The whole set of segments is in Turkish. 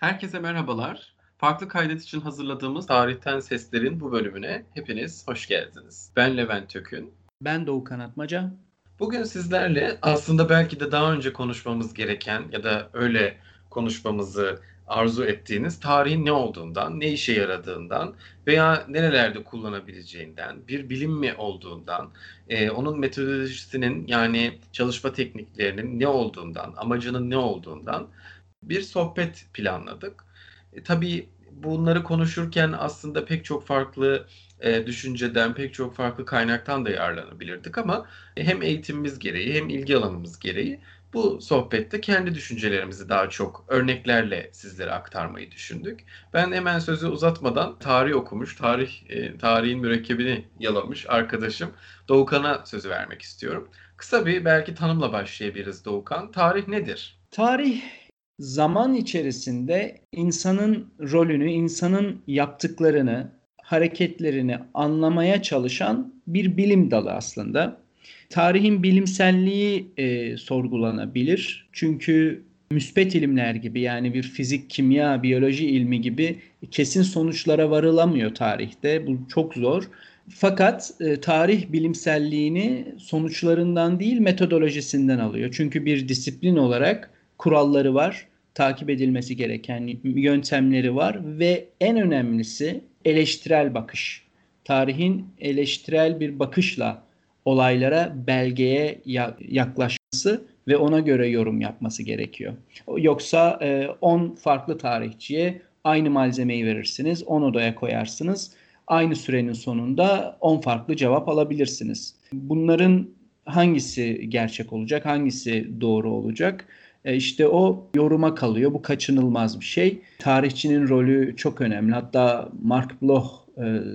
Herkese merhabalar. Farklı kaydet için hazırladığımız Tarihten Sesler'in bu bölümüne hepiniz hoş geldiniz. Ben Levent Tökün. Ben Doğukan Atmaca. Bugün sizlerle aslında belki de daha önce konuşmamız gereken ya da öyle konuşmamızı arzu ettiğiniz tarihin ne olduğundan, ne işe yaradığından veya nerelerde kullanabileceğinden, bir bilim mi olduğundan, onun metodolojisinin yani çalışma tekniklerinin ne olduğundan, amacının ne olduğundan bir sohbet planladık. Tabii bunları konuşurken aslında pek çok farklı düşünceden, pek çok farklı kaynaktan da yararlanabilirdik ama hem eğitimimiz gereği hem ilgi alanımız gereği bu sohbette kendi düşüncelerimizi daha çok örneklerle sizlere aktarmayı düşündük. Ben hemen sözü uzatmadan tarih okumuş, tarihin mürekkebini yalamış arkadaşım Doğukan'a sözü vermek istiyorum. Kısa bir belki tanımla başlayabiliriz Doğukan. Tarih nedir? Tarih zaman içerisinde insanın rolünü, insanın yaptıklarını, hareketlerini anlamaya çalışan bir bilim dalı aslında. Tarihin bilimselliği sorgulanabilir. Çünkü müspet ilimler gibi yani bir fizik, kimya, biyoloji ilmi gibi kesin sonuçlara varılamıyor tarihte. Bu çok zor. Fakat tarih bilimselliğini sonuçlarından değil metodolojisinden alıyor. Çünkü bir disiplin olarak kuralları var, takip edilmesi gereken yöntemleri var ve en önemlisi eleştirel bakış. Tarihin eleştirel bir bakışla olaylara, belgeye yaklaşması ve ona göre yorum yapması gerekiyor. Yoksa 10 farklı tarihçiye aynı malzemeyi verirsiniz, 10 odaya koyarsınız. Aynı sürenin sonunda 10 farklı cevap alabilirsiniz. Bunların hangisi gerçek olacak, hangisi doğru olacak? İşte o yoruma kalıyor. Bu kaçınılmaz bir şey. Tarihçinin rolü çok önemli. Hatta Mark Bloch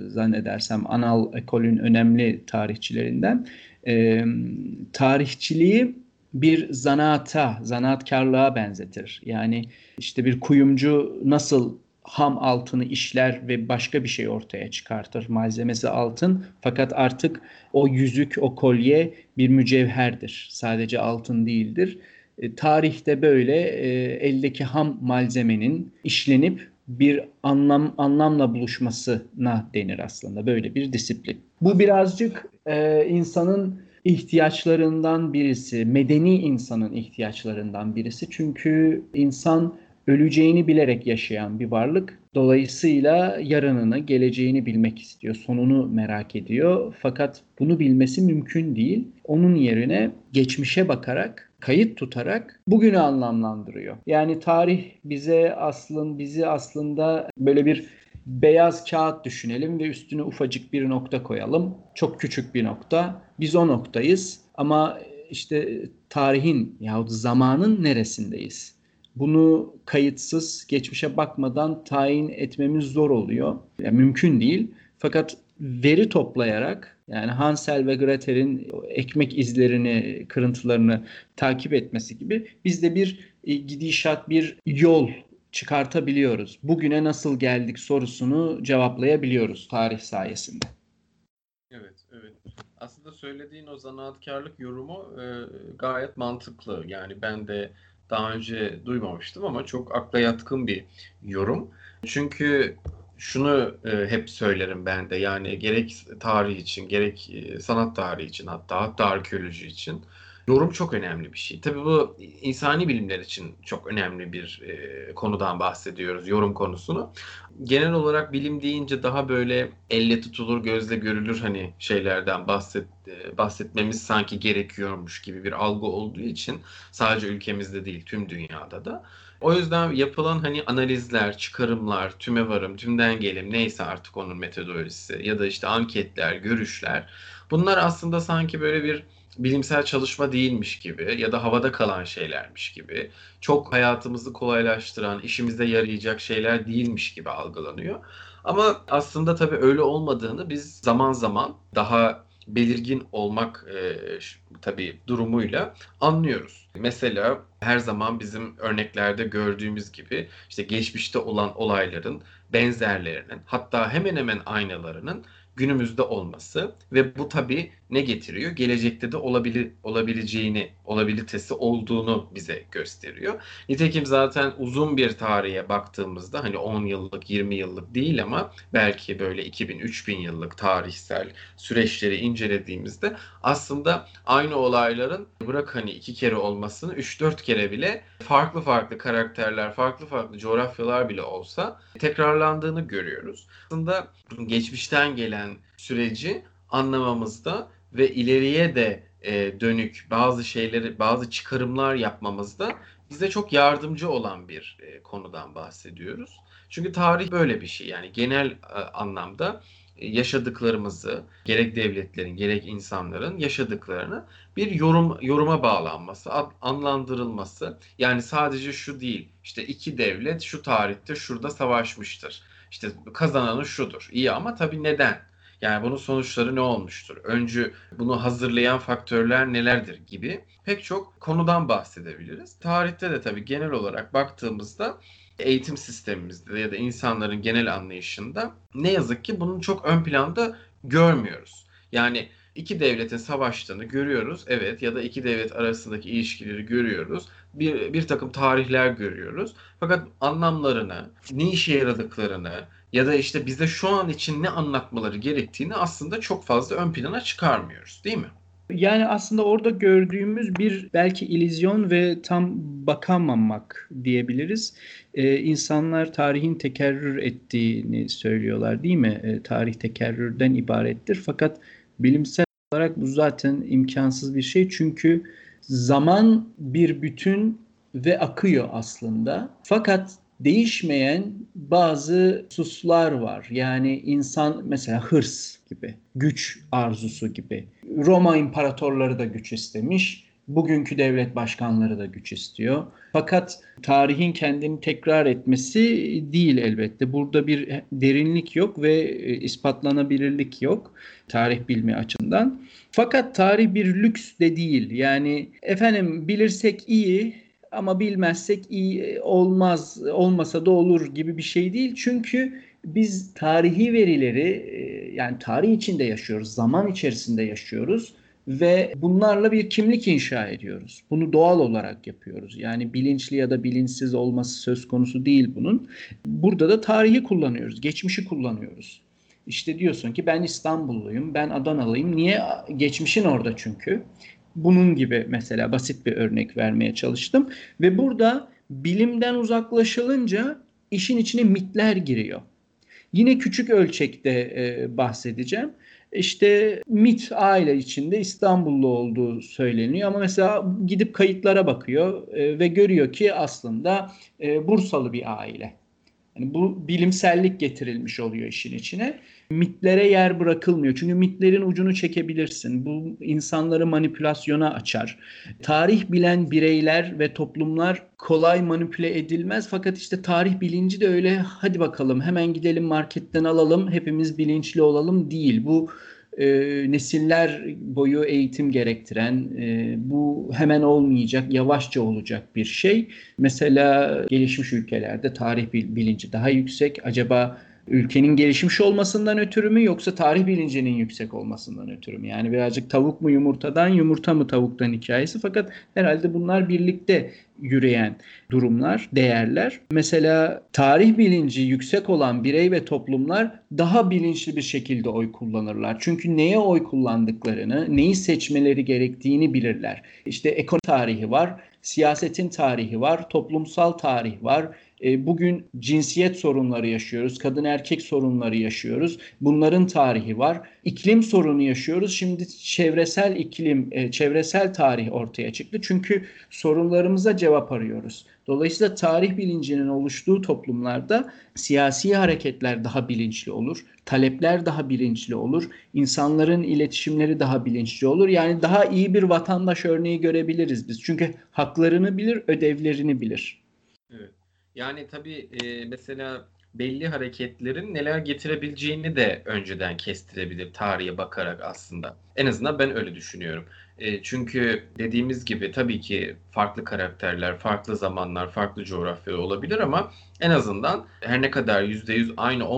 zannedersem anal ekolün önemli tarihçilerinden. Tarihçiliği bir zanaatkarlığa benzetir. Yani işte bir kuyumcu nasıl ham altını işler ve başka bir şey ortaya çıkartır. Malzemesi altın fakat artık o yüzük, o kolye bir mücevherdir. Sadece altın değildir. Tarihte böyle eldeki ham malzemenin işlenip bir anlamla buluşmasına denir aslında böyle bir disiplin. Bu birazcık insanın ihtiyaçlarından birisi, medeni insanın ihtiyaçlarından birisi. Çünkü insan öleceğini bilerek yaşayan bir varlık. Dolayısıyla yarınını, geleceğini bilmek istiyor, sonunu merak ediyor. Fakat bunu bilmesi mümkün değil. Onun yerine geçmişe bakarak, kayıt tutarak bugünü anlamlandırıyor. Yani tarih bizi aslında böyle bir beyaz kağıt düşünelim ve üstüne ufacık bir nokta koyalım. Çok küçük bir nokta. Biz o noktayız ama işte tarihin yahut zamanın neresindeyiz? Bunu kayıtsız, geçmişe bakmadan tayin etmemiz zor oluyor. Yani mümkün değil. Fakat veri toplayarak yani Hansel ve Gretel'in ekmek izlerini, kırıntılarını takip etmesi gibi biz de bir gidişat, bir yol çıkartabiliyoruz. Bugüne nasıl geldik sorusunu cevaplayabiliyoruz tarih sayesinde. Evet. Aslında söylediğin o zanaatkarlık yorumu gayet mantıklı. Yani ben de daha önce duymamıştım ama çok akla yatkın bir yorum. Çünkü şunu hep söylerim ben de yani gerek tarih için gerek sanat tarihi için hatta arkeoloji için yorum çok önemli bir şey. Tabii bu insani bilimler için çok önemli bir konudan bahsediyoruz, yorum konusunu. Genel olarak bilim deyince daha böyle elle tutulur, gözle görülür hani şeylerden bahsetmemiz sanki gerekiyormuş gibi bir algı olduğu için sadece ülkemizde değil tüm dünyada da. O yüzden yapılan hani analizler, çıkarımlar, tüme varım, tümden gelim neyse artık onun metodolojisi ya da işte anketler, görüşler bunlar aslında sanki böyle bir bilimsel çalışma değilmiş gibi ya da havada kalan şeylermiş gibi, çok hayatımızı kolaylaştıran, işimize yarayacak şeyler değilmiş gibi algılanıyor. Ama aslında tabii öyle olmadığını biz zaman zaman daha belirgin olmak tabii durumuyla anlıyoruz. Mesela her zaman bizim örneklerde gördüğümüz gibi işte geçmişte olan olayların benzerlerinin hatta hemen hemen aynalarının günümüzde olması ve bu tabii ne getiriyor? Gelecekte de olabilitesi olduğunu bize gösteriyor. Nitekim zaten uzun bir tarihe baktığımızda hani 10 yıllık, 20 yıllık değil ama belki böyle 2000-3000 yıllık tarihsel süreçleri incelediğimizde aslında aynı olayların bırak hani 2 kere olmasını 3-4 kere bile farklı farklı karakterler, farklı farklı coğrafyalar bile olsa tekrarlandığını görüyoruz. Aslında geçmişten gelen süreci anlamamızda ve ileriye de dönük bazı şeyleri, bazı çıkarımlar yapmamızda bize çok yardımcı olan bir konudan bahsediyoruz. Çünkü tarih böyle bir şey. Yani genel anlamda yaşadıklarımızı, gerek devletlerin, gerek insanların yaşadıklarını bir yoruma bağlanması, anlamlandırılması. Yani sadece şu değil, işte iki devlet şu tarihte şurada savaşmıştır. İşte kazananı şudur. İyi ama tabii neden? Yani bunun sonuçları ne olmuştur? Öncü bunu hazırlayan faktörler nelerdir gibi pek çok konudan bahsedebiliriz. Tarihte de tabii genel olarak baktığımızda eğitim sistemimizde ya da insanların genel anlayışında ne yazık ki bunun çok ön planda görmüyoruz. Yani iki devletin savaştığını görüyoruz, evet, ya da iki devlet arasındaki ilişkileri görüyoruz. Bir takım tarihler görüyoruz. Fakat anlamlarını, ne işe yaradıklarını ya da işte bize şu an için ne anlatmaları gerektiğini aslında çok fazla ön plana çıkarmıyoruz, değil mi? Yani aslında orada gördüğümüz bir belki illüzyon ve tam bakamamak diyebiliriz. İnsanlar tarihin tekerrür ettiğini söylüyorlar, değil mi? Tarih tekerrürden ibarettir. Fakat bilimsel olarak bu zaten imkansız bir şey. Çünkü zaman bir bütün ve akıyor aslında. Fakat değişmeyen bazı hususlar var. Yani insan mesela hırs gibi, güç arzusu gibi. Roma imparatorları da güç istemiş. Bugünkü devlet başkanları da güç istiyor. Fakat tarihin kendini tekrar etmesi değil elbette. Burada bir derinlik yok ve ispatlanabilirlik yok tarih bilimi açısından. Fakat tarih bir lüks de değil. Yani efendim bilirsek iyi ama bilmezsek iyi olmaz, olmasa da olur gibi bir şey değil. Çünkü biz tarihi verileri, yani tarih içinde yaşıyoruz, zaman içerisinde yaşıyoruz. Ve bunlarla bir kimlik inşa ediyoruz. Bunu doğal olarak yapıyoruz. Yani bilinçli ya da bilinçsiz olması söz konusu değil bunun. Burada da tarihi kullanıyoruz, geçmişi kullanıyoruz. İşte diyorsun ki ben İstanbulluyum, ben Adanalıyım. Niye? Geçmişin orada çünkü. Bunun gibi mesela basit bir örnek vermeye çalıştım. Ve burada bilimden uzaklaşılınca işin içine mitler giriyor. Yine küçük ölçekte bahsedeceğim. İşte mit aile içinde İstanbullu olduğu söyleniyor ama mesela gidip kayıtlara bakıyor ve görüyor ki aslında Bursalı bir aile. Yani bu bilimsellik getirilmiş oluyor işin içine. Mitlere yer bırakılmıyor. Çünkü mitlerin ucunu çekebilirsin. Bu insanları manipülasyona açar. Tarih bilen bireyler ve toplumlar kolay manipüle edilmez. Fakat işte tarih bilinci de öyle hadi bakalım hemen gidelim marketten alalım hepimiz bilinçli olalım değil. Bu nesiller boyu eğitim gerektiren, bu hemen olmayacak, yavaşça olacak bir şey. Mesela gelişmiş ülkelerde tarih bilinci daha yüksek. Acaba ülkenin gelişmiş olmasından ötürü mü yoksa tarih bilincinin yüksek olmasından ötürü mü? Yani birazcık tavuk mu yumurtadan, yumurta mı tavuktan hikayesi. Fakat herhalde bunlar birlikte yürüyen durumlar, değerler. Mesela tarih bilinci yüksek olan birey ve toplumlar daha bilinçli bir şekilde oy kullanırlar. Çünkü neye oy kullandıklarını, neyi seçmeleri gerektiğini bilirler. İşte ekonomi tarihi var, siyasetin tarihi var, toplumsal tarih var. Bugün cinsiyet sorunları yaşıyoruz, kadın erkek sorunları yaşıyoruz. Bunların tarihi var. İklim sorunu yaşıyoruz. Şimdi çevresel iklim, çevresel tarih ortaya çıktı. Çünkü sorunlarımıza cevap arıyoruz. Dolayısıyla tarih bilincinin oluştuğu toplumlarda siyasi hareketler daha bilinçli olur. Talepler daha bilinçli olur. İnsanların iletişimleri daha bilinçli olur. Yani daha iyi bir vatandaş örneği görebiliriz biz. Çünkü haklarını bilir, ödevlerini bilir. Evet. Yani tabii mesela belli hareketlerin neler getirebileceğini de önceden kestirebilir tarihe bakarak aslında. En azından ben öyle düşünüyorum. Çünkü dediğimiz gibi tabii ki farklı karakterler, farklı zamanlar, farklı coğrafyalar olabilir ama en azından her ne kadar %100 aynı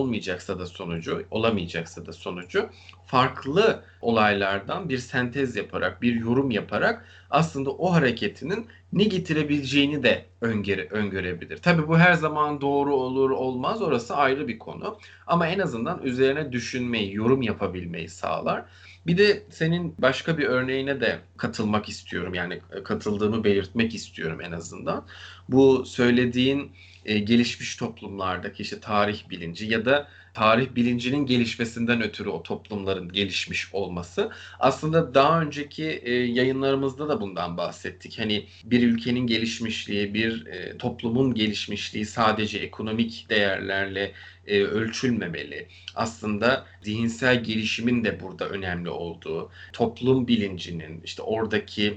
olamayacaksa da sonucu farklı olaylardan bir sentez yaparak, bir yorum yaparak aslında o hareketinin ne getirebileceğini de öngörebilir. Tabii bu her zaman doğru olur olmaz, orası ayrı bir konu ama en azından üzerine düşünmeyi, yorum yapabilmeyi sağlar. Bir de senin başka bir örneğine de katılmak istiyorum, yani katıldığımı belirtmek istiyorum en azından. Bu söylediğin gelişmiş toplumlardaki işte tarih bilinci ya da tarih bilincinin gelişmesinden ötürü o toplumların gelişmiş olması. Aslında daha önceki yayınlarımızda da bundan bahsettik. Hani bir ülkenin gelişmişliği, bir toplumun gelişmişliği sadece ekonomik değerlerle ölçülmemeli. Aslında zihinsel gelişimin de burada önemli olduğu, toplum bilincinin, işte oradaki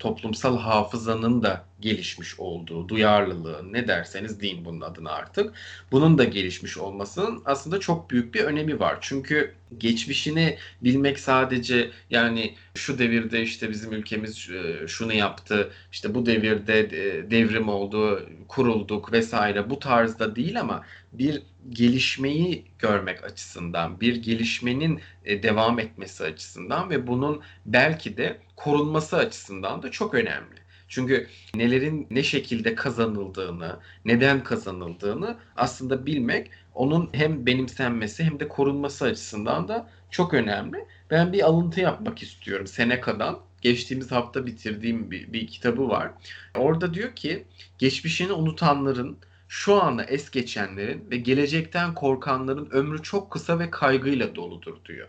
toplumsal hafızanın da gelişmiş olduğu, duyarlılığın, ne derseniz deyin bunun adına artık, bunun da gelişmiş olmasının aslında çok büyük bir önemi var. Çünkü geçmişini bilmek sadece yani şu devirde işte bizim ülkemiz şunu yaptı, işte bu devirde devrim oldu, kurulduk vesaire bu tarzda değil ama bir gelişmeyi görmek açısından, bir gelişmenin devam etmesi açısından ve bunun belki de korunması açısından da çok önemli. Çünkü nelerin ne şekilde kazanıldığını, neden kazanıldığını aslında bilmek, onun hem benimsenmesi hem de korunması açısından da çok önemli. Ben bir alıntı yapmak istiyorum Seneca'dan. Geçtiğimiz hafta bitirdiğim bir kitabı var. Orada diyor ki, geçmişini unutanların, şu anı es geçenlerin ve gelecekten korkanların ömrü çok kısa ve kaygıyla doludur diyor.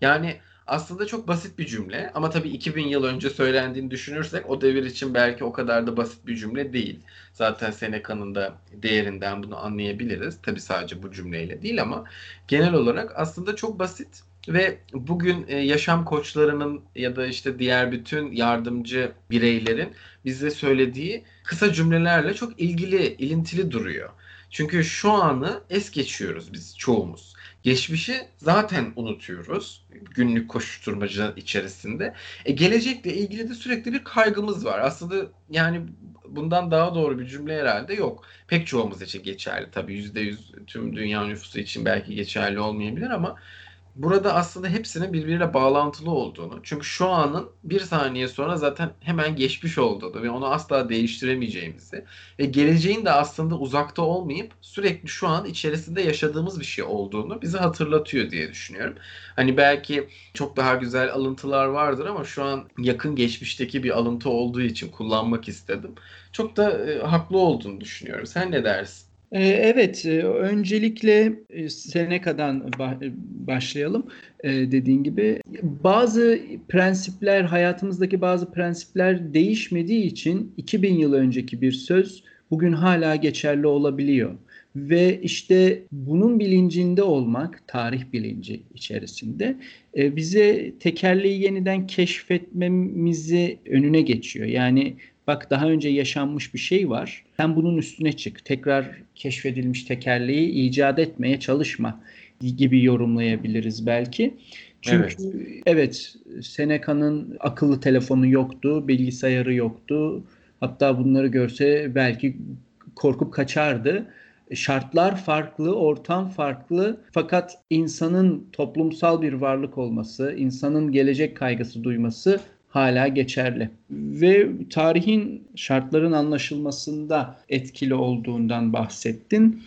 Yani aslında çok basit bir cümle ama tabii 2000 yıl önce söylendiğini düşünürsek o devir için belki o kadar da basit bir cümle değil. Zaten Seneca'nın da değerinden bunu anlayabiliriz. Tabii sadece bu cümleyle değil ama genel olarak aslında çok basit ve bugün yaşam koçlarının ya da işte diğer bütün yardımcı bireylerin bize söylediği kısa cümlelerle çok ilintili duruyor. Çünkü şu anı es geçiyoruz biz çoğumuz. Geçmişi zaten unutuyoruz günlük koşuşturmaca içerisinde. Gelecekle ilgili de sürekli bir kaygımız var. Aslında yani bundan daha doğru bir cümle herhalde yok. Pek çoğumuz için geçerli tabii, %100 tüm dünya nüfusu için belki geçerli olmayabilir ama burada aslında hepsinin birbiriyle bağlantılı olduğunu, çünkü şu anın bir saniye sonra zaten hemen geçmiş olduğunu ve onu asla değiştiremeyeceğimizi ve geleceğin de aslında uzakta olmayıp sürekli şu an içerisinde yaşadığımız bir şey olduğunu bize hatırlatıyor diye düşünüyorum. Hani belki çok daha güzel alıntılar vardır ama şu an yakın geçmişteki bir alıntı olduğu için kullanmak istedim. Çok da haklı olduğunu düşünüyorum. Sen ne dersin? Evet, öncelikle Seneca'dan başlayalım. Dediğin gibi bazı prensipler, hayatımızdaki bazı prensipler değişmediği için 2000 yıl önceki bir söz bugün hala geçerli olabiliyor. Ve işte bunun bilincinde olmak, tarih bilinci içerisinde bize tekerleği yeniden keşfetmemizi önüne geçiyor. Yani bak, daha önce yaşanmış bir şey var. Sen bunun üstüne çık. Tekrar keşfedilmiş tekerleği icat etmeye çalışma gibi yorumlayabiliriz belki. Çünkü evet Seneca'nın akıllı telefonu yoktu, bilgisayarı yoktu. Hatta bunları görse belki korkup kaçardı. Şartlar farklı, ortam farklı. Fakat insanın toplumsal bir varlık olması, insanın gelecek kaygısı duyması hala geçerli. Ve tarihin, şartların anlaşılmasında etkili olduğundan bahsettin.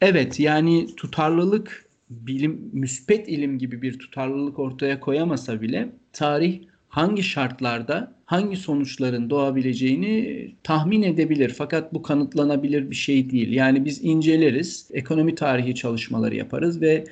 Evet, yani tutarlılık, bilim, müspet ilim gibi bir tutarlılık ortaya koyamasa bile tarih hangi şartlarda hangi sonuçların doğabileceğini tahmin edebilir. Fakat bu kanıtlanabilir bir şey değil. Yani biz inceleriz, ekonomi tarihi çalışmaları yaparız ve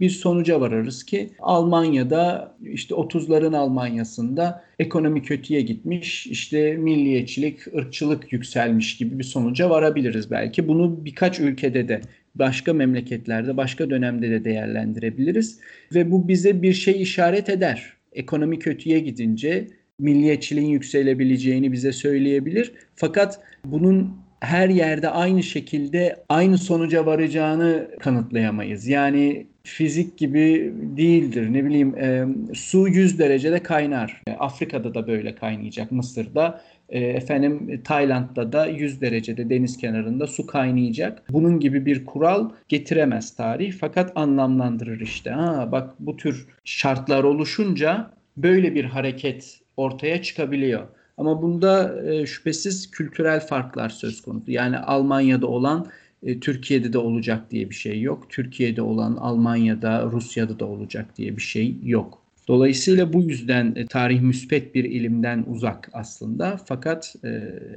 bir sonuca vararız ki Almanya'da işte 30'ların Almanya'sında ekonomi kötüye gitmiş, işte milliyetçilik, ırkçılık yükselmiş gibi bir sonuca varabiliriz belki. Bunu birkaç ülkede de, başka memleketlerde, başka dönemde de değerlendirebiliriz ve bu bize bir şey işaret eder. Ekonomi kötüye gidince milliyetçiliğin yükselebileceğini bize söyleyebilir. Fakat bunun her yerde aynı şekilde aynı sonuca varacağını kanıtlayamayız. Yani fizik gibi değildir. Ne bileyim su 100 derecede kaynar. Afrika'da da böyle kaynayacak, Mısır'da. efendim Tayland'da da 100 derecede deniz kenarında su kaynayacak. Bunun gibi bir kural getiremez tarih, fakat anlamlandırır işte. Ha, bak bu tür şartlar oluşunca böyle bir hareket ortaya çıkabiliyor. Ama bunda şüphesiz kültürel farklar söz konusu. Yani Almanya'da olan Türkiye'de de olacak diye bir şey yok. Türkiye'de olan Almanya'da, Rusya'da da olacak diye bir şey yok. Dolayısıyla bu yüzden tarih müspet bir ilimden uzak aslında. Fakat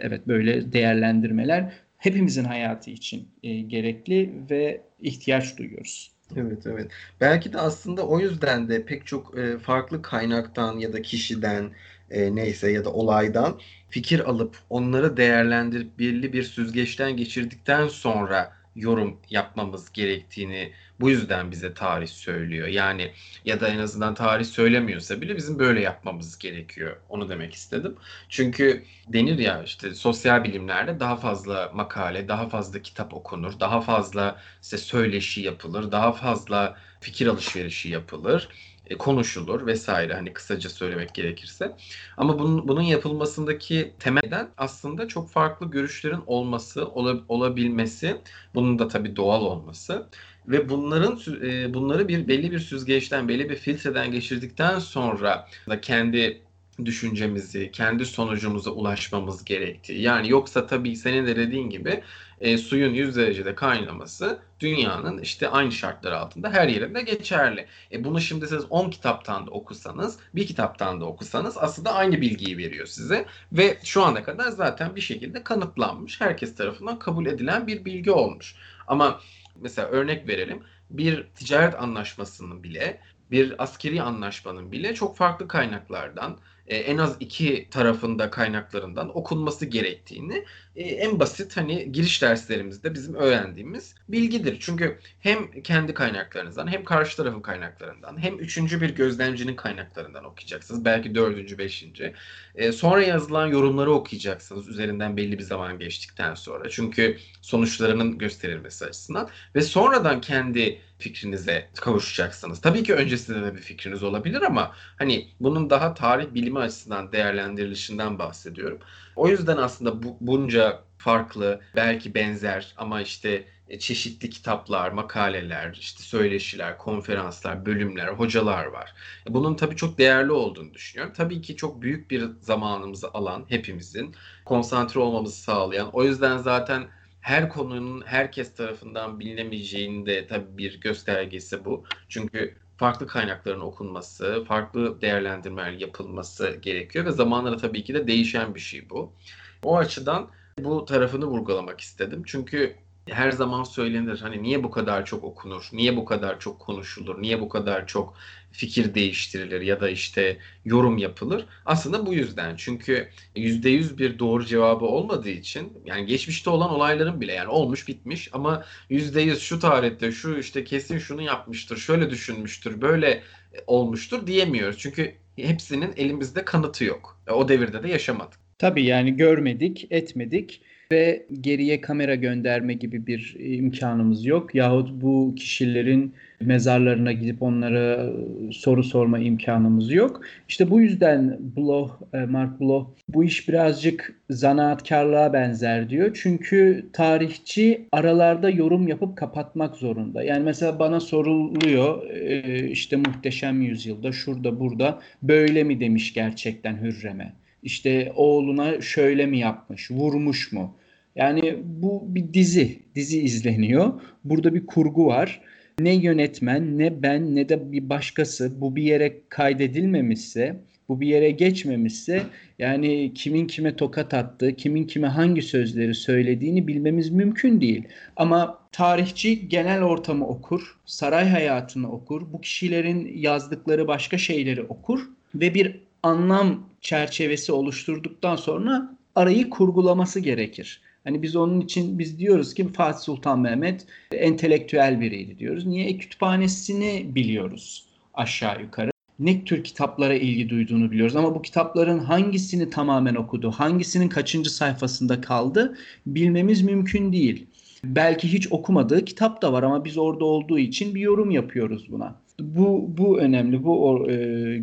evet, böyle değerlendirmeler hepimizin hayatı için gerekli ve ihtiyaç duyuyoruz. Evet, evet. Belki de aslında o yüzden de pek çok farklı kaynaktan ya da kişiden neyse ya da olaydan fikir alıp onları değerlendirip belli bir süzgeçten geçirdikten sonra yorum yapmamız gerektiğini bu yüzden bize tarih söylüyor. Yani ya da en azından tarih söylemiyorsa bile bizim böyle yapmamız gerekiyor. Onu demek istedim. Çünkü denir ya işte sosyal bilimlerde daha fazla makale, daha fazla kitap okunur, daha fazla işte söyleşi yapılır, daha fazla fikir alışverişi yapılır, konuşulur vesaire, hani kısaca söylemek gerekirse. Ama bunun yapılmasındaki temelden aslında çok farklı görüşlerin olması, olabilmesi, bunun da tabii doğal olması ve bunları bir belli bir süzgeçten, belli bir filtreden geçirdikten sonra da kendi düşüncemizi, kendi sonucumuza ulaşmamız gerektiği. Yani yoksa tabii senin de dediğin gibi suyun 100 derecede kaynaması dünyanın işte aynı şartlar altında her yerinde geçerli. Bunu şimdi siz 10 kitaptan da okusanız, bir kitaptan da okusanız aslında aynı bilgiyi veriyor size. Ve şu ana kadar zaten bir şekilde kanıtlanmış, herkes tarafından kabul edilen bir bilgi olmuş. Ama mesela örnek verelim, bir ticaret anlaşmasının bile, bir askeri anlaşmanın bile çok farklı kaynaklardan, en az iki tarafında kaynaklarından okunması gerektiğini en basit hani giriş derslerimizde bizim öğrendiğimiz bilgidir. Çünkü hem kendi kaynaklarınızdan, hem karşı tarafın kaynaklarından, hem üçüncü bir gözlemcinin kaynaklarından okuyacaksınız. Belki dördüncü, beşinci. Sonra yazılan yorumları okuyacaksınız üzerinden belli bir zaman geçtikten sonra. Çünkü sonuçlarının gösterilmesi açısından. Ve sonradan kendi fikrinize kavuşacaksınız. Tabii ki öncesinde de bir fikriniz olabilir ama hani bunun daha tarih bilimi açısından değerlendirilişinden bahsediyorum. O yüzden aslında bunca farklı, belki benzer ama işte çeşitli kitaplar, makaleler, işte söyleşiler, konferanslar, bölümler, hocalar var. Bunun tabii çok değerli olduğunu düşünüyorum. Tabii ki çok büyük bir zamanımızı alan, hepimizin konsantre olmamızı sağlayan. O yüzden zaten her konunun herkes tarafından bilinemeyeceğinin de tabii bir göstergesi bu. Çünkü farklı kaynakların okunması, farklı değerlendirmeler yapılması gerekiyor ve zamanla tabii ki de değişen bir şey bu. O açıdan bu tarafını vurgulamak istedim. Çünkü her zaman söylenir, hani niye bu kadar çok okunur, niye bu kadar çok konuşulur, niye bu kadar çok fikir değiştirilir ya da işte yorum yapılır. Aslında bu yüzden, çünkü %100 bir doğru cevabı olmadığı için, yani geçmişte olan olayların bile, yani olmuş bitmiş ama %100 şu tarihte şu işte kesin şunu yapmıştır, şöyle düşünmüştür, böyle olmuştur diyemiyoruz. Çünkü hepsinin elimizde kanıtı yok. O devirde de yaşamadık. Tabii, yani görmedik, etmedik. Ve geriye kamera gönderme gibi bir imkanımız yok. Yahut bu kişilerin mezarlarına gidip onlara soru sorma imkanımız yok. İşte bu yüzden Mark Bloch bu iş birazcık zanaatkarlığa benzer diyor. Çünkü tarihçi aralarda yorum yapıp kapatmak zorunda. Yani mesela bana soruluyor işte muhteşem yüzyılda şurada burada böyle mi demiş gerçekten Hürrem'e? İşte oğluna şöyle mi yapmış, vurmuş mu? Yani bu bir dizi izleniyor. Burada bir kurgu var. Ne yönetmen, ne ben, ne de bir başkası bu bir yere kaydedilmemişse, bu bir yere geçmemişse, yani kimin kime tokat attığı, kimin kime hangi sözleri söylediğini bilmemiz mümkün değil. Ama tarihçi genel ortamı okur, saray hayatını okur, bu kişilerin yazdıkları başka şeyleri okur ve bir anlam çerçevesi oluşturduktan sonra arayı kurgulaması gerekir. Hani biz onun için biz diyoruz ki Fatih Sultan Mehmet entelektüel biriydi diyoruz. Niye? Kütüphanesini biliyoruz aşağı yukarı. Ne tür kitaplara ilgi duyduğunu biliyoruz ama bu kitapların hangisini tamamen okudu, hangisinin kaçıncı sayfasında kaldı bilmemiz mümkün değil. Belki hiç okumadığı kitap da var ama biz orada olduğu için bir yorum yapıyoruz buna. Bu önemli, bu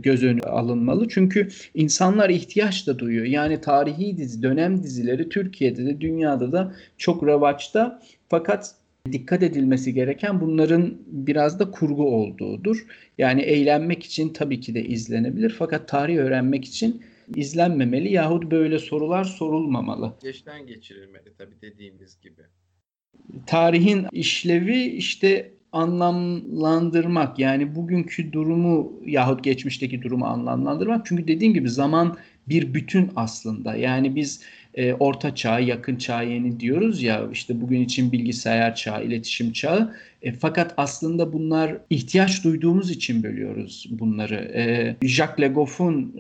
göz önüne alınmalı. Çünkü insanlar ihtiyaç da duyuyor. Yani tarihi dizi, dönem dizileri Türkiye'de de dünyada da çok revaçta. Fakat dikkat edilmesi gereken bunların biraz da kurgu olduğudur. Yani eğlenmek için tabii ki de izlenebilir. Fakat tarih öğrenmek için izlenmemeli yahut böyle sorular sorulmamalı. Geçten geçirilmeli tabii dediğimiz gibi. Tarihin işlevi işte anlamlandırmak, yani bugünkü durumu yahut geçmişteki durumu anlamlandırmak. Çünkü dediğim gibi zaman bir bütün aslında. Yani biz orta çağ, yakın çağ, yeni diyoruz ya, işte bugün için bilgisayar çağı, iletişim çağı. Fakat aslında bunlar ihtiyaç duyduğumuz için bölüyoruz bunları. Jacques Le Goff'un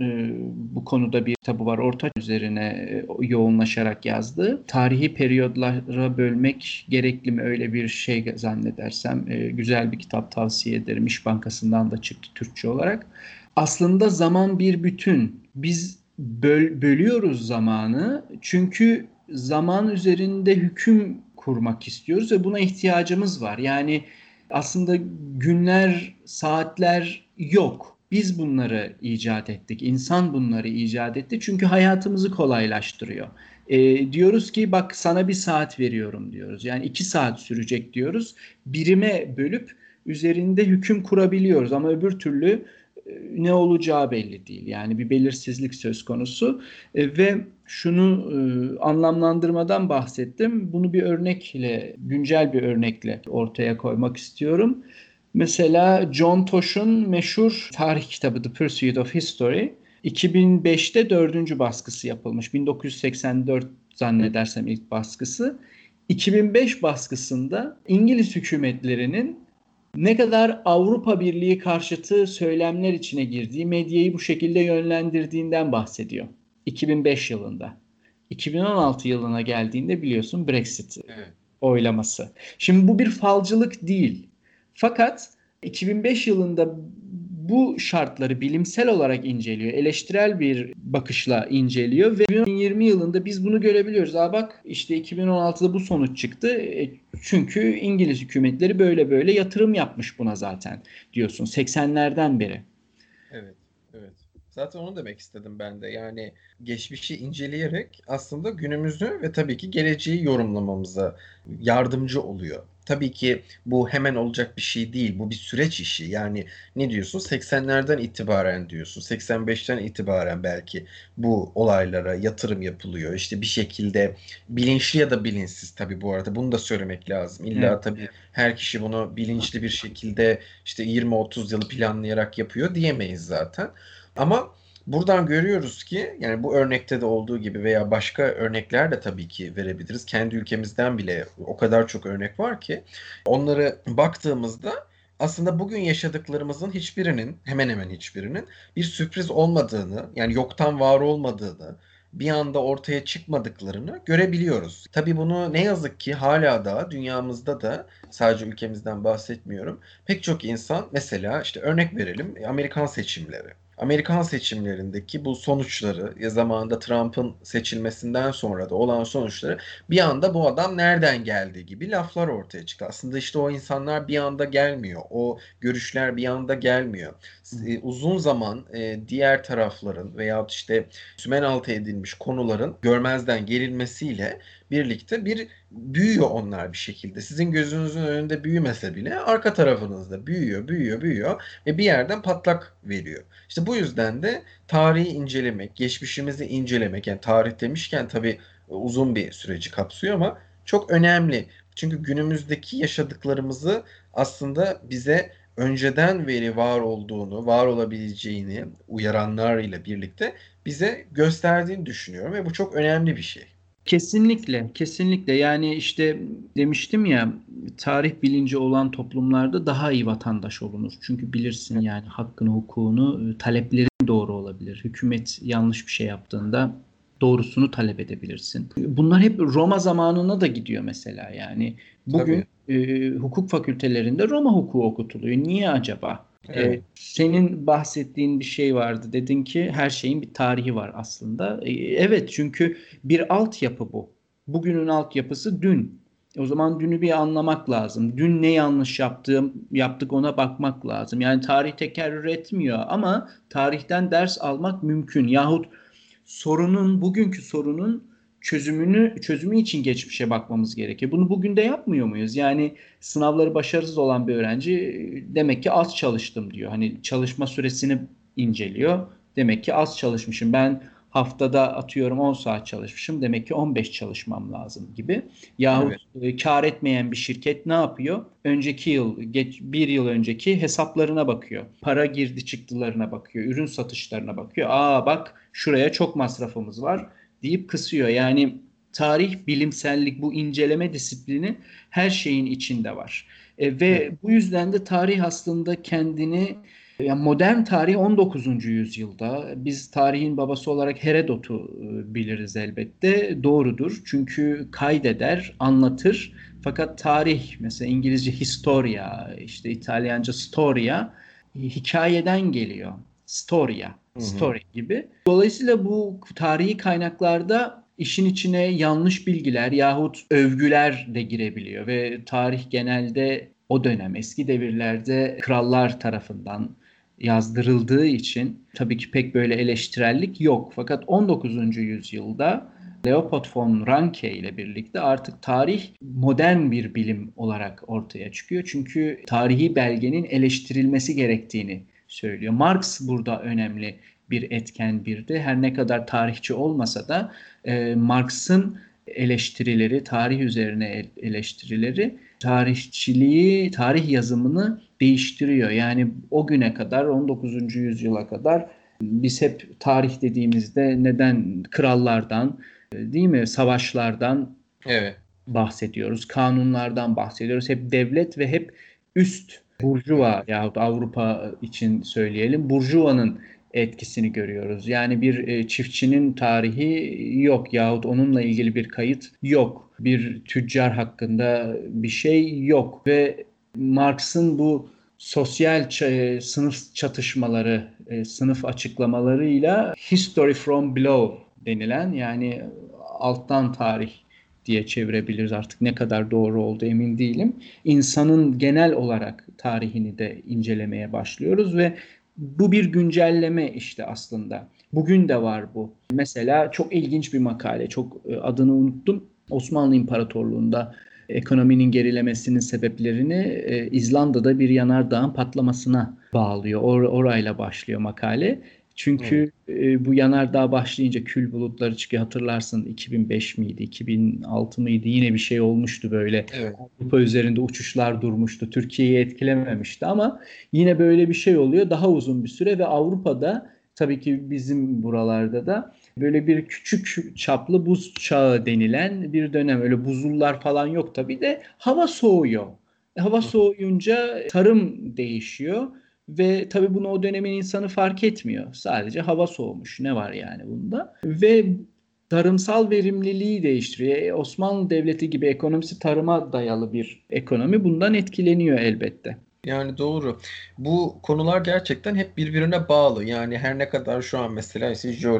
bu konuda bir kitabı var, orta üzerine yoğunlaşarak yazdığı. Tarihi periyodlara bölmek gerekli mi, öyle bir şey zannedersem. Güzel bir kitap, tavsiye ederim. İş Bankası'ndan da çıktı Türkçe olarak. Aslında zaman bir bütün. Biz bölüyoruz zamanı çünkü zaman üzerinde hüküm kurmak istiyoruz ve buna ihtiyacımız var. Yani aslında günler, saatler yok. Biz bunları icat ettik. İnsan bunları icat etti çünkü hayatımızı kolaylaştırıyor. Diyoruz ki bak sana bir saat veriyorum diyoruz. Yani 2 saat sürecek diyoruz. Birime bölüp üzerinde hüküm kurabiliyoruz ama öbür türlü ne olacağı belli değil. Yani bir belirsizlik söz konusu ve şunu anlamlandırmadan bahsettim. Bunu bir örnekle, güncel bir örnekle ortaya koymak istiyorum. Mesela John Tosh'un meşhur tarih kitabı The Pursuit of History, 2005'te 4. baskısı yapılmış. 1984 zannedersem ilk baskısı. 2005 baskısında İngiliz hükümetlerinin ne kadar Avrupa Birliği karşıtı söylemler içine girdiği, medyayı bu şekilde yönlendirdiğinden bahsediyor. 2005 yılında. 2016 yılına geldiğinde biliyorsun Brexit oylaması. Şimdi bu bir falcılık değil. Fakat 2005 yılında bu şartları bilimsel olarak inceliyor. Eleştirel bir bakışla inceliyor ve 2020 yılında biz bunu görebiliyoruz. Aa bak işte 2016'da bu sonuç çıktı. Çünkü İngiliz hükümetleri böyle böyle yatırım yapmış buna zaten diyorsun 80'lerden beri. Evet, evet. Zaten onu demek istedim ben de. Yani geçmişi inceleyerek aslında günümüzü ve tabii ki geleceği yorumlamamıza yardımcı oluyor. Tabii ki bu hemen olacak bir şey değil. Bu bir süreç işi. Yani ne diyorsun? 80'lerden itibaren diyorsun. 85'ten itibaren belki bu olaylara yatırım yapılıyor. İşte bir şekilde bilinçli ya da bilinçsiz tabii bu arada. Bunu da söylemek lazım. İlla evet, tabii her kişi bunu bilinçli bir şekilde işte 20-30 yılı planlayarak yapıyor diyemeyiz zaten. Ama buradan görüyoruz ki yani bu örnekte de olduğu gibi veya başka örnekler de tabii ki verebiliriz. Kendi ülkemizden bile o kadar çok örnek var ki onlara baktığımızda aslında bugün yaşadıklarımızın hiçbirinin, hemen hemen hiçbirinin bir sürpriz olmadığını, yani yoktan var olmadığını, bir anda ortaya çıkmadıklarını görebiliyoruz. Tabii bunu ne yazık ki hala da dünyamızda da, sadece ülkemizden bahsetmiyorum, pek çok insan, mesela işte örnek verelim Amerikan seçimleri. Amerikan seçimlerindeki bu sonuçları ya zamanında Trump'ın seçilmesinden sonra da olan sonuçları bir anda bu adam nereden geldi gibi laflar ortaya çıktı. Aslında işte o insanlar bir anda gelmiyor. O görüşler bir anda gelmiyor. Uzun zaman diğer tarafların veyahut işte sümenaltı edilmiş konuların görmezden gelinmesiyle birlikte bir büyüyor onlar bir şekilde. Sizin gözünüzün önünde büyümese bile arka tarafınızda büyüyor ve bir yerden patlak veriyor. İşte bu yüzden de tarihi incelemek, geçmişimizi incelemek, yani tarih demişken tabii uzun bir süreci kapsıyor ama çok önemli. Çünkü günümüzdeki yaşadıklarımızı aslında bize önceden beri var olduğunu, var olabileceğini uyaranlarıyla birlikte bize gösterdiğini düşünüyorum ve bu çok önemli bir şey. Kesinlikle, kesinlikle. Yani işte demiştim ya, tarih bilinci olan toplumlarda daha iyi vatandaş olunur. Çünkü bilirsin yani hakkını, hukukunu, taleplerin doğru olabilir. Hükümet yanlış bir şey yaptığında doğrusunu talep edebilirsin. Bunlar hep Roma zamanına da gidiyor mesela yani. Bugün hukuk fakültelerinde Roma hukuku okutuluyor. Niye acaba? Evet. Senin bahsettiğin bir şey vardı. Dedin ki her şeyin bir tarihi var aslında. Evet, çünkü bir altyapı bu. Bugünün altyapısı dün. O zaman dünü bir anlamak lazım. Dün ne yanlış yaptık ona bakmak lazım. Yani tarih tekerrür etmiyor ama tarihten ders almak mümkün. Yahut bugünkü sorunun çözümü için geçmişe bakmamız gerekir. Bunu bugün de yapmıyor muyuz? Yani sınavları başarısız olan bir öğrenci demek ki az çalıştım diyor. Hani çalışma süresini inceliyor. Demek ki az çalışmışım. Ben haftada atıyorum 10 saat çalışmışım. Demek ki 15 çalışmam lazım gibi. Yahut kar etmeyen bir şirket ne yapıyor? Bir yıl önceki hesaplarına bakıyor. Para girdi çıktılarına bakıyor. Ürün satışlarına bakıyor. Aa bak şuraya çok masrafımız var deyip kısıyor. Yani tarih, bilimsellik, bu inceleme disiplini her şeyin içinde var. Bu yüzden de tarih aslında kendini... Yani modern tarih 19. yüzyılda, biz tarihin babası olarak Herodot'u biliriz elbette, doğrudur. Çünkü kaydeder, anlatır. Fakat tarih, mesela İngilizce historia, işte İtalyanca storia, hikayeden geliyor. Story gibi. Dolayısıyla bu tarihi kaynaklarda işin içine yanlış bilgiler yahut övgüler de girebiliyor ve tarih genelde o dönem eski devirlerde krallar tarafından yazdırıldığı için tabii ki pek böyle eleştirellik yok. Fakat 19. yüzyılda Leopold von Ranke ile birlikte artık tarih modern bir bilim olarak ortaya çıkıyor. Çünkü tarihi belgenin eleştirilmesi gerektiğini söylüyor. Marx burada önemli bir etken birdi. Her ne kadar tarihçi olmasa da Marx'ın eleştirileri, tarih üzerine eleştirileri tarihçiliği, tarih yazımını değiştiriyor. Yani o güne kadar, 19. yüzyıla kadar biz hep tarih dediğimizde neden krallardan, değil mi, savaşlardan bahsediyoruz, kanunlardan bahsediyoruz. Hep devlet ve hep üst burjuva yahut Avrupa için söyleyelim, burjuvanın etkisini görüyoruz. Yani bir çiftçinin tarihi yok yahut onunla ilgili bir kayıt yok. Bir tüccar hakkında bir şey yok ve Marx'ın bu sosyal sınıf çatışmaları, sınıf açıklamalarıyla History from Below denilen, yani alttan tarih diye çevirebiliriz, artık ne kadar doğru oldu emin değilim. İnsanın genel olarak tarihini de incelemeye başlıyoruz ve bu bir güncelleme işte aslında. Bugün de var bu. Mesela çok ilginç bir makale, çok adını unuttum. Osmanlı İmparatorluğu'nda ekonominin gerilemesinin sebeplerini İzlanda'da bir yanardağın patlamasına bağlıyor. Orayla başlıyor makale. Çünkü bu yanardağ başlayınca kül bulutları çıkıyor. Hatırlarsın 2005 miydi, 2006 mıydı, yine bir şey olmuştu böyle. Evet. Avrupa üzerinde uçuşlar durmuştu. Türkiye'yi etkilememişti ama yine böyle bir şey oluyor. Daha uzun bir süre ve Avrupa'da, tabii ki bizim buralarda da böyle bir küçük çaplı buz çağı denilen bir dönem. Öyle buzullar falan yok tabii de hava soğuyor. Hava soğuyunca tarım değişiyor. Ve tabii bunu o dönemin insanı fark etmiyor. Sadece hava soğumuş. Ne var yani bunda? Ve tarımsal verimliliği değiştiriyor. Osmanlı Devleti gibi ekonomisi tarıma dayalı bir ekonomi bundan etkileniyor elbette. Yani doğru. Bu konular gerçekten hep birbirine bağlı. Yani her ne kadar şu an mesela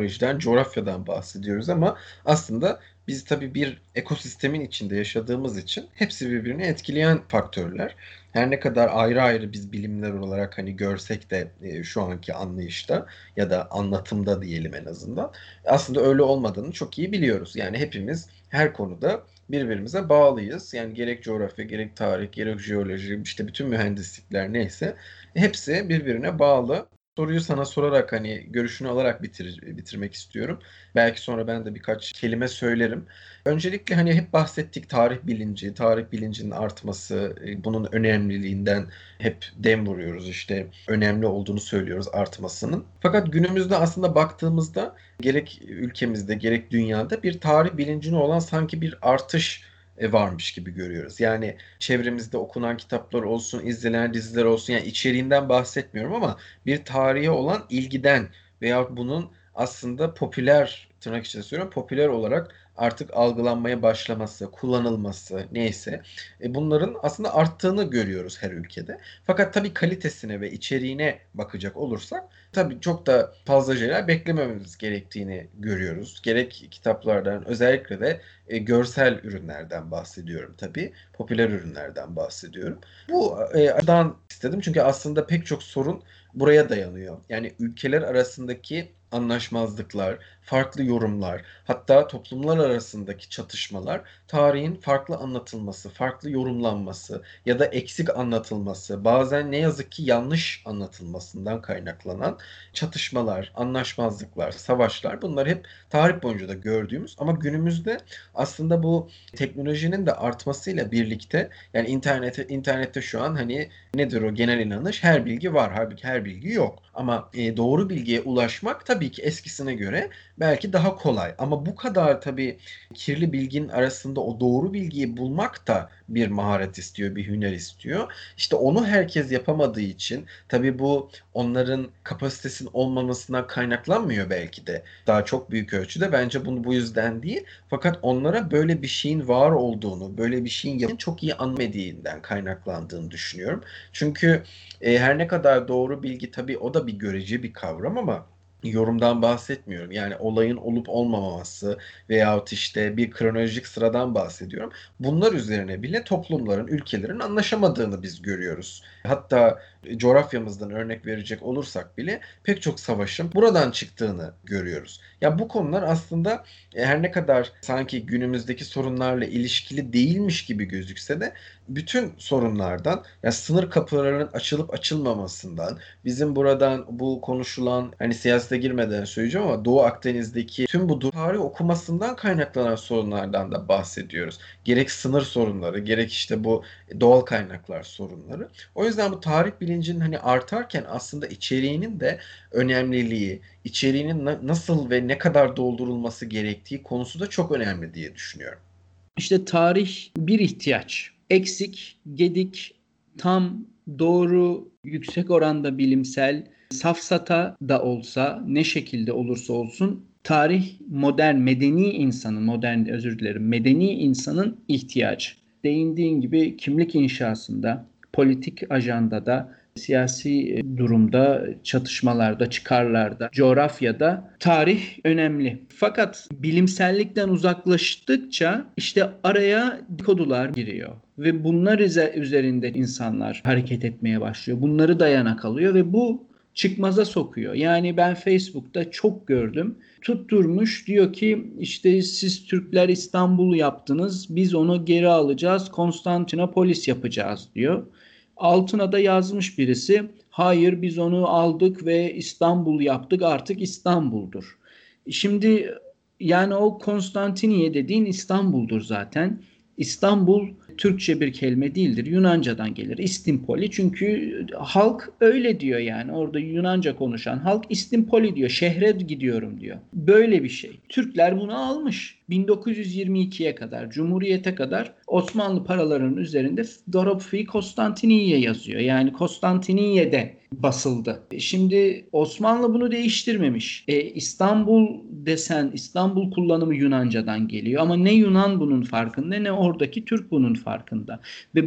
işte coğrafyadan bahsediyoruz ama aslında biz tabii bir ekosistemin içinde yaşadığımız için hepsi birbirini etkileyen faktörler. Her ne kadar ayrı ayrı biz bilimler olarak hani görsek de şu anki anlayışta ya da anlatımda diyelim en azından aslında öyle olmadığını çok iyi biliyoruz. Yani hepimiz her konuda birbirimize bağlıyız. Yani gerek coğrafya, gerek tarih, gerek jeoloji, işte bütün mühendislikler neyse hepsi birbirine bağlı. Soruyu sana sorarak, hani görüşünü alarak bitirmek istiyorum. Belki sonra ben de birkaç kelime söylerim. Öncelikle hani hep bahsettik tarih bilincinin artması, bunun önemliliğinden hep dem vuruyoruz, işte önemli olduğunu söylüyoruz artmasının. Fakat günümüzde aslında baktığımızda gerek ülkemizde gerek dünyada bir tarih bilincine olan sanki bir artış varmış gibi görüyoruz. Yani çevremizde okunan kitaplar olsun, izlenen diziler olsun, yani içeriğinden bahsetmiyorum ama bir tarihe olan ilgiden veya bunun aslında popüler, tırnak içinde söylüyorum, popüler olarak artık algılanmaya başlaması, kullanılması neyse bunların aslında arttığını görüyoruz her ülkede. Fakat tabii kalitesine ve içeriğine bakacak olursak tabii çok da fazla şeyler beklemememiz gerektiğini görüyoruz. Gerek kitaplardan, özellikle de görsel ürünlerden bahsediyorum tabii. Popüler ürünlerden bahsediyorum. Bu açıdan istedim çünkü aslında pek çok sorun buraya dayanıyor. Yani ülkeler arasındaki anlaşmazlıklar, farklı yorumlar, hatta toplumlar arasındaki çatışmalar, tarihin farklı anlatılması, farklı yorumlanması ya da eksik anlatılması, bazen ne yazık ki yanlış anlatılmasından kaynaklanan çatışmalar, anlaşmazlıklar, savaşlar, bunlar hep tarih boyunca da gördüğümüz ama günümüzde aslında bu teknolojinin de artmasıyla birlikte, yani internette şu an hani nedir o genel inanış? Her bilgi var, halbuki her bilgi yok. Ama doğru bilgiye ulaşmak tabii ki eskisine göre belki daha kolay. Ama bu kadar tabii kirli bilginin arasında o doğru bilgiyi bulmak da bir maharet istiyor, bir hüner istiyor. İşte onu herkes yapamadığı için tabii bu onların kapasitesinin olmamasından kaynaklanmıyor belki de. Daha çok büyük ölçüde bence bunu bu yüzden değil. Fakat onlara böyle bir şeyin var olduğunu, böyle bir şeyin yapıldığını çok iyi anlamadığından kaynaklandığını düşünüyorum. Çünkü her ne kadar doğru bilgi tabii o da bir görece bir kavram ama yorumdan bahsetmiyorum. Yani olayın olup olmaması veyahut işte bir kronolojik sıradan bahsediyorum. Bunlar üzerine bile toplumların, ülkelerin anlaşamadığını biz görüyoruz. Hatta coğrafyamızdan örnek verecek olursak bile pek çok savaşın buradan çıktığını görüyoruz. Ya bu konular aslında her ne kadar sanki günümüzdeki sorunlarla ilişkili değilmiş gibi gözükse de bütün sorunlardan, ya sınır kapılarının açılıp açılmamasından, bizim buradan bu konuşulan, hani siyasete girmeden söyleyeceğim ama Doğu Akdeniz'deki tüm bu tarih okumasından kaynaklanan sorunlardan da bahsediyoruz. Gerek sınır sorunları, gerek işte bu doğal kaynaklar sorunları. O yüzden bu tarih bilincinin hani artarken aslında içeriğinin de önemliliği, içeriğinin nasıl ve ne kadar doldurulması gerektiği konusu da çok önemli diye düşünüyorum. İşte tarih bir ihtiyaç. Eksik, gedik, tam, doğru, yüksek oranda bilimsel, safsata da olsa, ne şekilde olursa olsun tarih medeni insanın ihtiyacı. Değindiğin gibi kimlik inşasında, politik ajandada, siyasi durumda, çatışmalarda, çıkarlarda, coğrafyada tarih önemli. Fakat bilimsellikten uzaklaştıkça işte araya dedikodular giriyor. Ve bunlar üzerinde insanlar hareket etmeye başlıyor. Bunları dayanak alıyor ve bu çıkmaza sokuyor. Yani ben Facebook'ta çok gördüm. Tutturmuş diyor ki işte siz Türkler İstanbul'u yaptınız, biz onu geri alacağız, Konstantinopolis yapacağız diyor. Altına da yazmış birisi, hayır biz onu aldık ve İstanbul yaptık, artık İstanbul'dur. Şimdi yani o Konstantiniye dediğin İstanbul'dur zaten. İstanbul Türkçe bir kelime değildir. Yunancadan gelir. İstimpoli, çünkü halk öyle diyor yani. Orada Yunanca konuşan halk İstimpoli diyor. Şehre gidiyorum diyor. Böyle bir şey. Türkler bunu almış. 1922'ye kadar, Cumhuriyete kadar Osmanlı paralarının üzerinde Dorofi Konstantiniye yazıyor. Yani Konstantiniye'de basıldı. Şimdi Osmanlı bunu değiştirmemiş. İstanbul desen, İstanbul kullanımı Yunancadan geliyor. Ama ne Yunan bunun farkında, ne oradaki Türk bunun farkında. Ve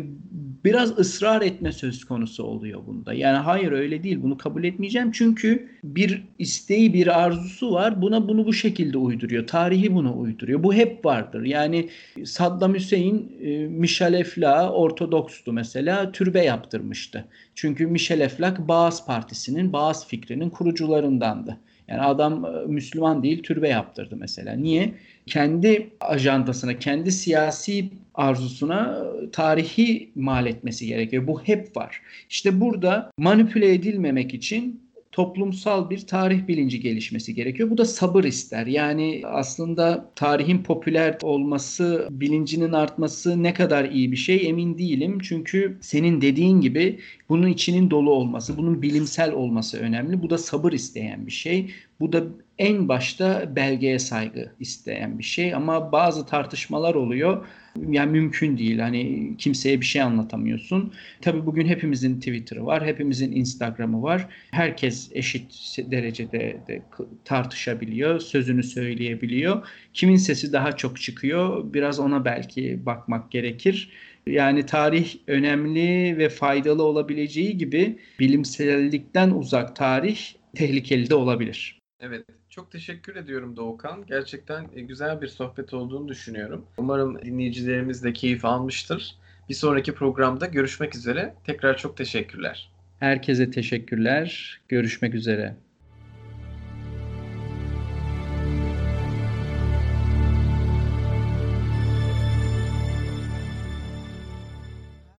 biraz ısrar etme söz konusu oluyor bunda. Yani hayır öyle değil, bunu kabul etmeyeceğim. Çünkü bir isteği, bir arzusu var. Bunu bu şekilde uyduruyor. Tarihi buna uyduruyor. Bu hep vardır. Yani Saddam Hüseyin, Mişel Eflak'a Ortodoks'tu mesela. Türbe yaptırmıştı. Çünkü Mişel Eflak Baas Partisi'nin, Baas fikrinin kurucularındandı. Yani adam Müslüman değil, türbe yaptırdı mesela. Niye? Kendi ajandasına, kendi siyasi arzusuna tarihi mal etmesi gerekiyor. Bu hep var. İşte burada manipüle edilmemek için toplumsal bir tarih bilinci gelişmesi gerekiyor. Bu da sabır ister. Yani aslında tarihin popüler olması, bilincinin artması ne kadar iyi bir şey emin değilim. Çünkü senin dediğin gibi bunun içinin dolu olması, bunun bilimsel olması önemli. Bu da sabır isteyen bir şey. Bu da en başta belgeye saygı isteyen bir şey. Ama bazı tartışmalar oluyor. Yani mümkün değil. Hani kimseye bir şey anlatamıyorsun. Tabii bugün hepimizin Twitter'ı var. Hepimizin Instagram'ı var. Herkes eşit derecede de tartışabiliyor. Sözünü söyleyebiliyor. Kimin sesi daha çok çıkıyor? Biraz ona belki bakmak gerekir. Yani tarih önemli ve faydalı olabileceği gibi bilimsellikten uzak tarih tehlikeli de olabilir. Evet, çok teşekkür ediyorum Doğukan. Gerçekten güzel bir sohbet olduğunu düşünüyorum. Umarım dinleyicilerimiz de keyif almıştır. Bir sonraki programda görüşmek üzere. Tekrar çok teşekkürler. Herkese teşekkürler. Görüşmek üzere.